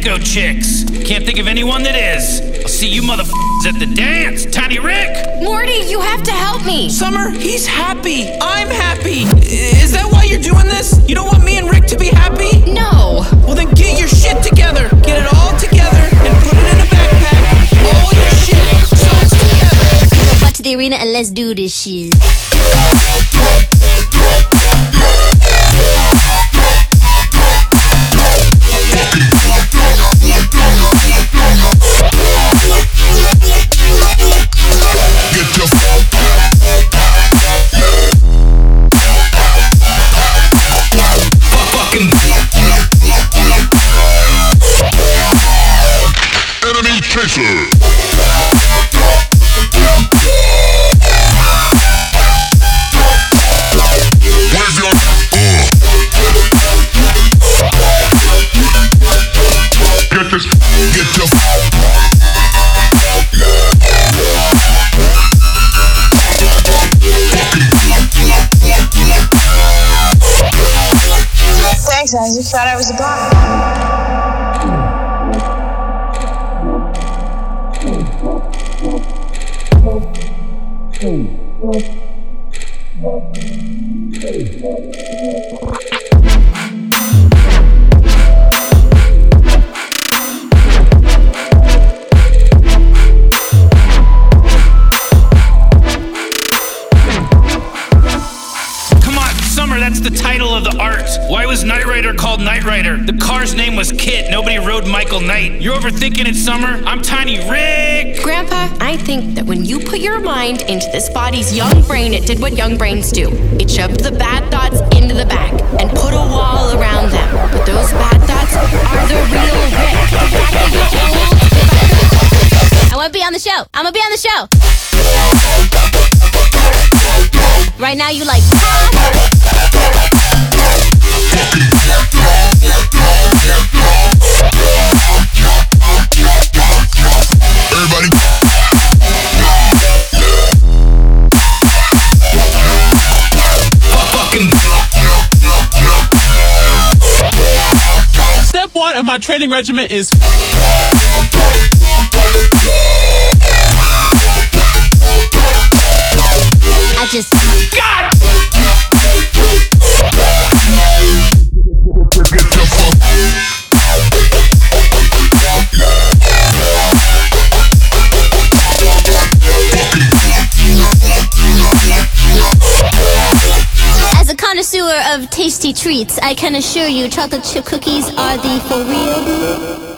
psycho chicks. Can't think of anyone that is. I'll see you motherfuckers at the dance, Tiny Rick! Morty, you have to help me! Summer, he's happy. I'm happy. Is that why you're doing this? You don't want me and Rick to be happy? No. Well then get your shit together. Get it all together and put it in a backpack. All your shit. So it's together. Go back to the arena and let's do this shit. You thought I was a bot. Come on, Summer, that's the title of the art. Why was Knight Rider called Knight Rider? The car's name was Kit. Nobody rode Michael Knight. You're overthinking it, Summer. I'm Tiny Rick. Grandpa, I think that when you put your mind into this body's young brain, it did what young brains do. It shoved the bad thoughts into the back and put a wall around them. But those bad thoughts are the real Rick. I want to be on the show. I'm going to be on the show. Right now, you like... Of my training regimen is I just got connoisseur of tasty treats, I can assure you chocolate chip cookies are the for real.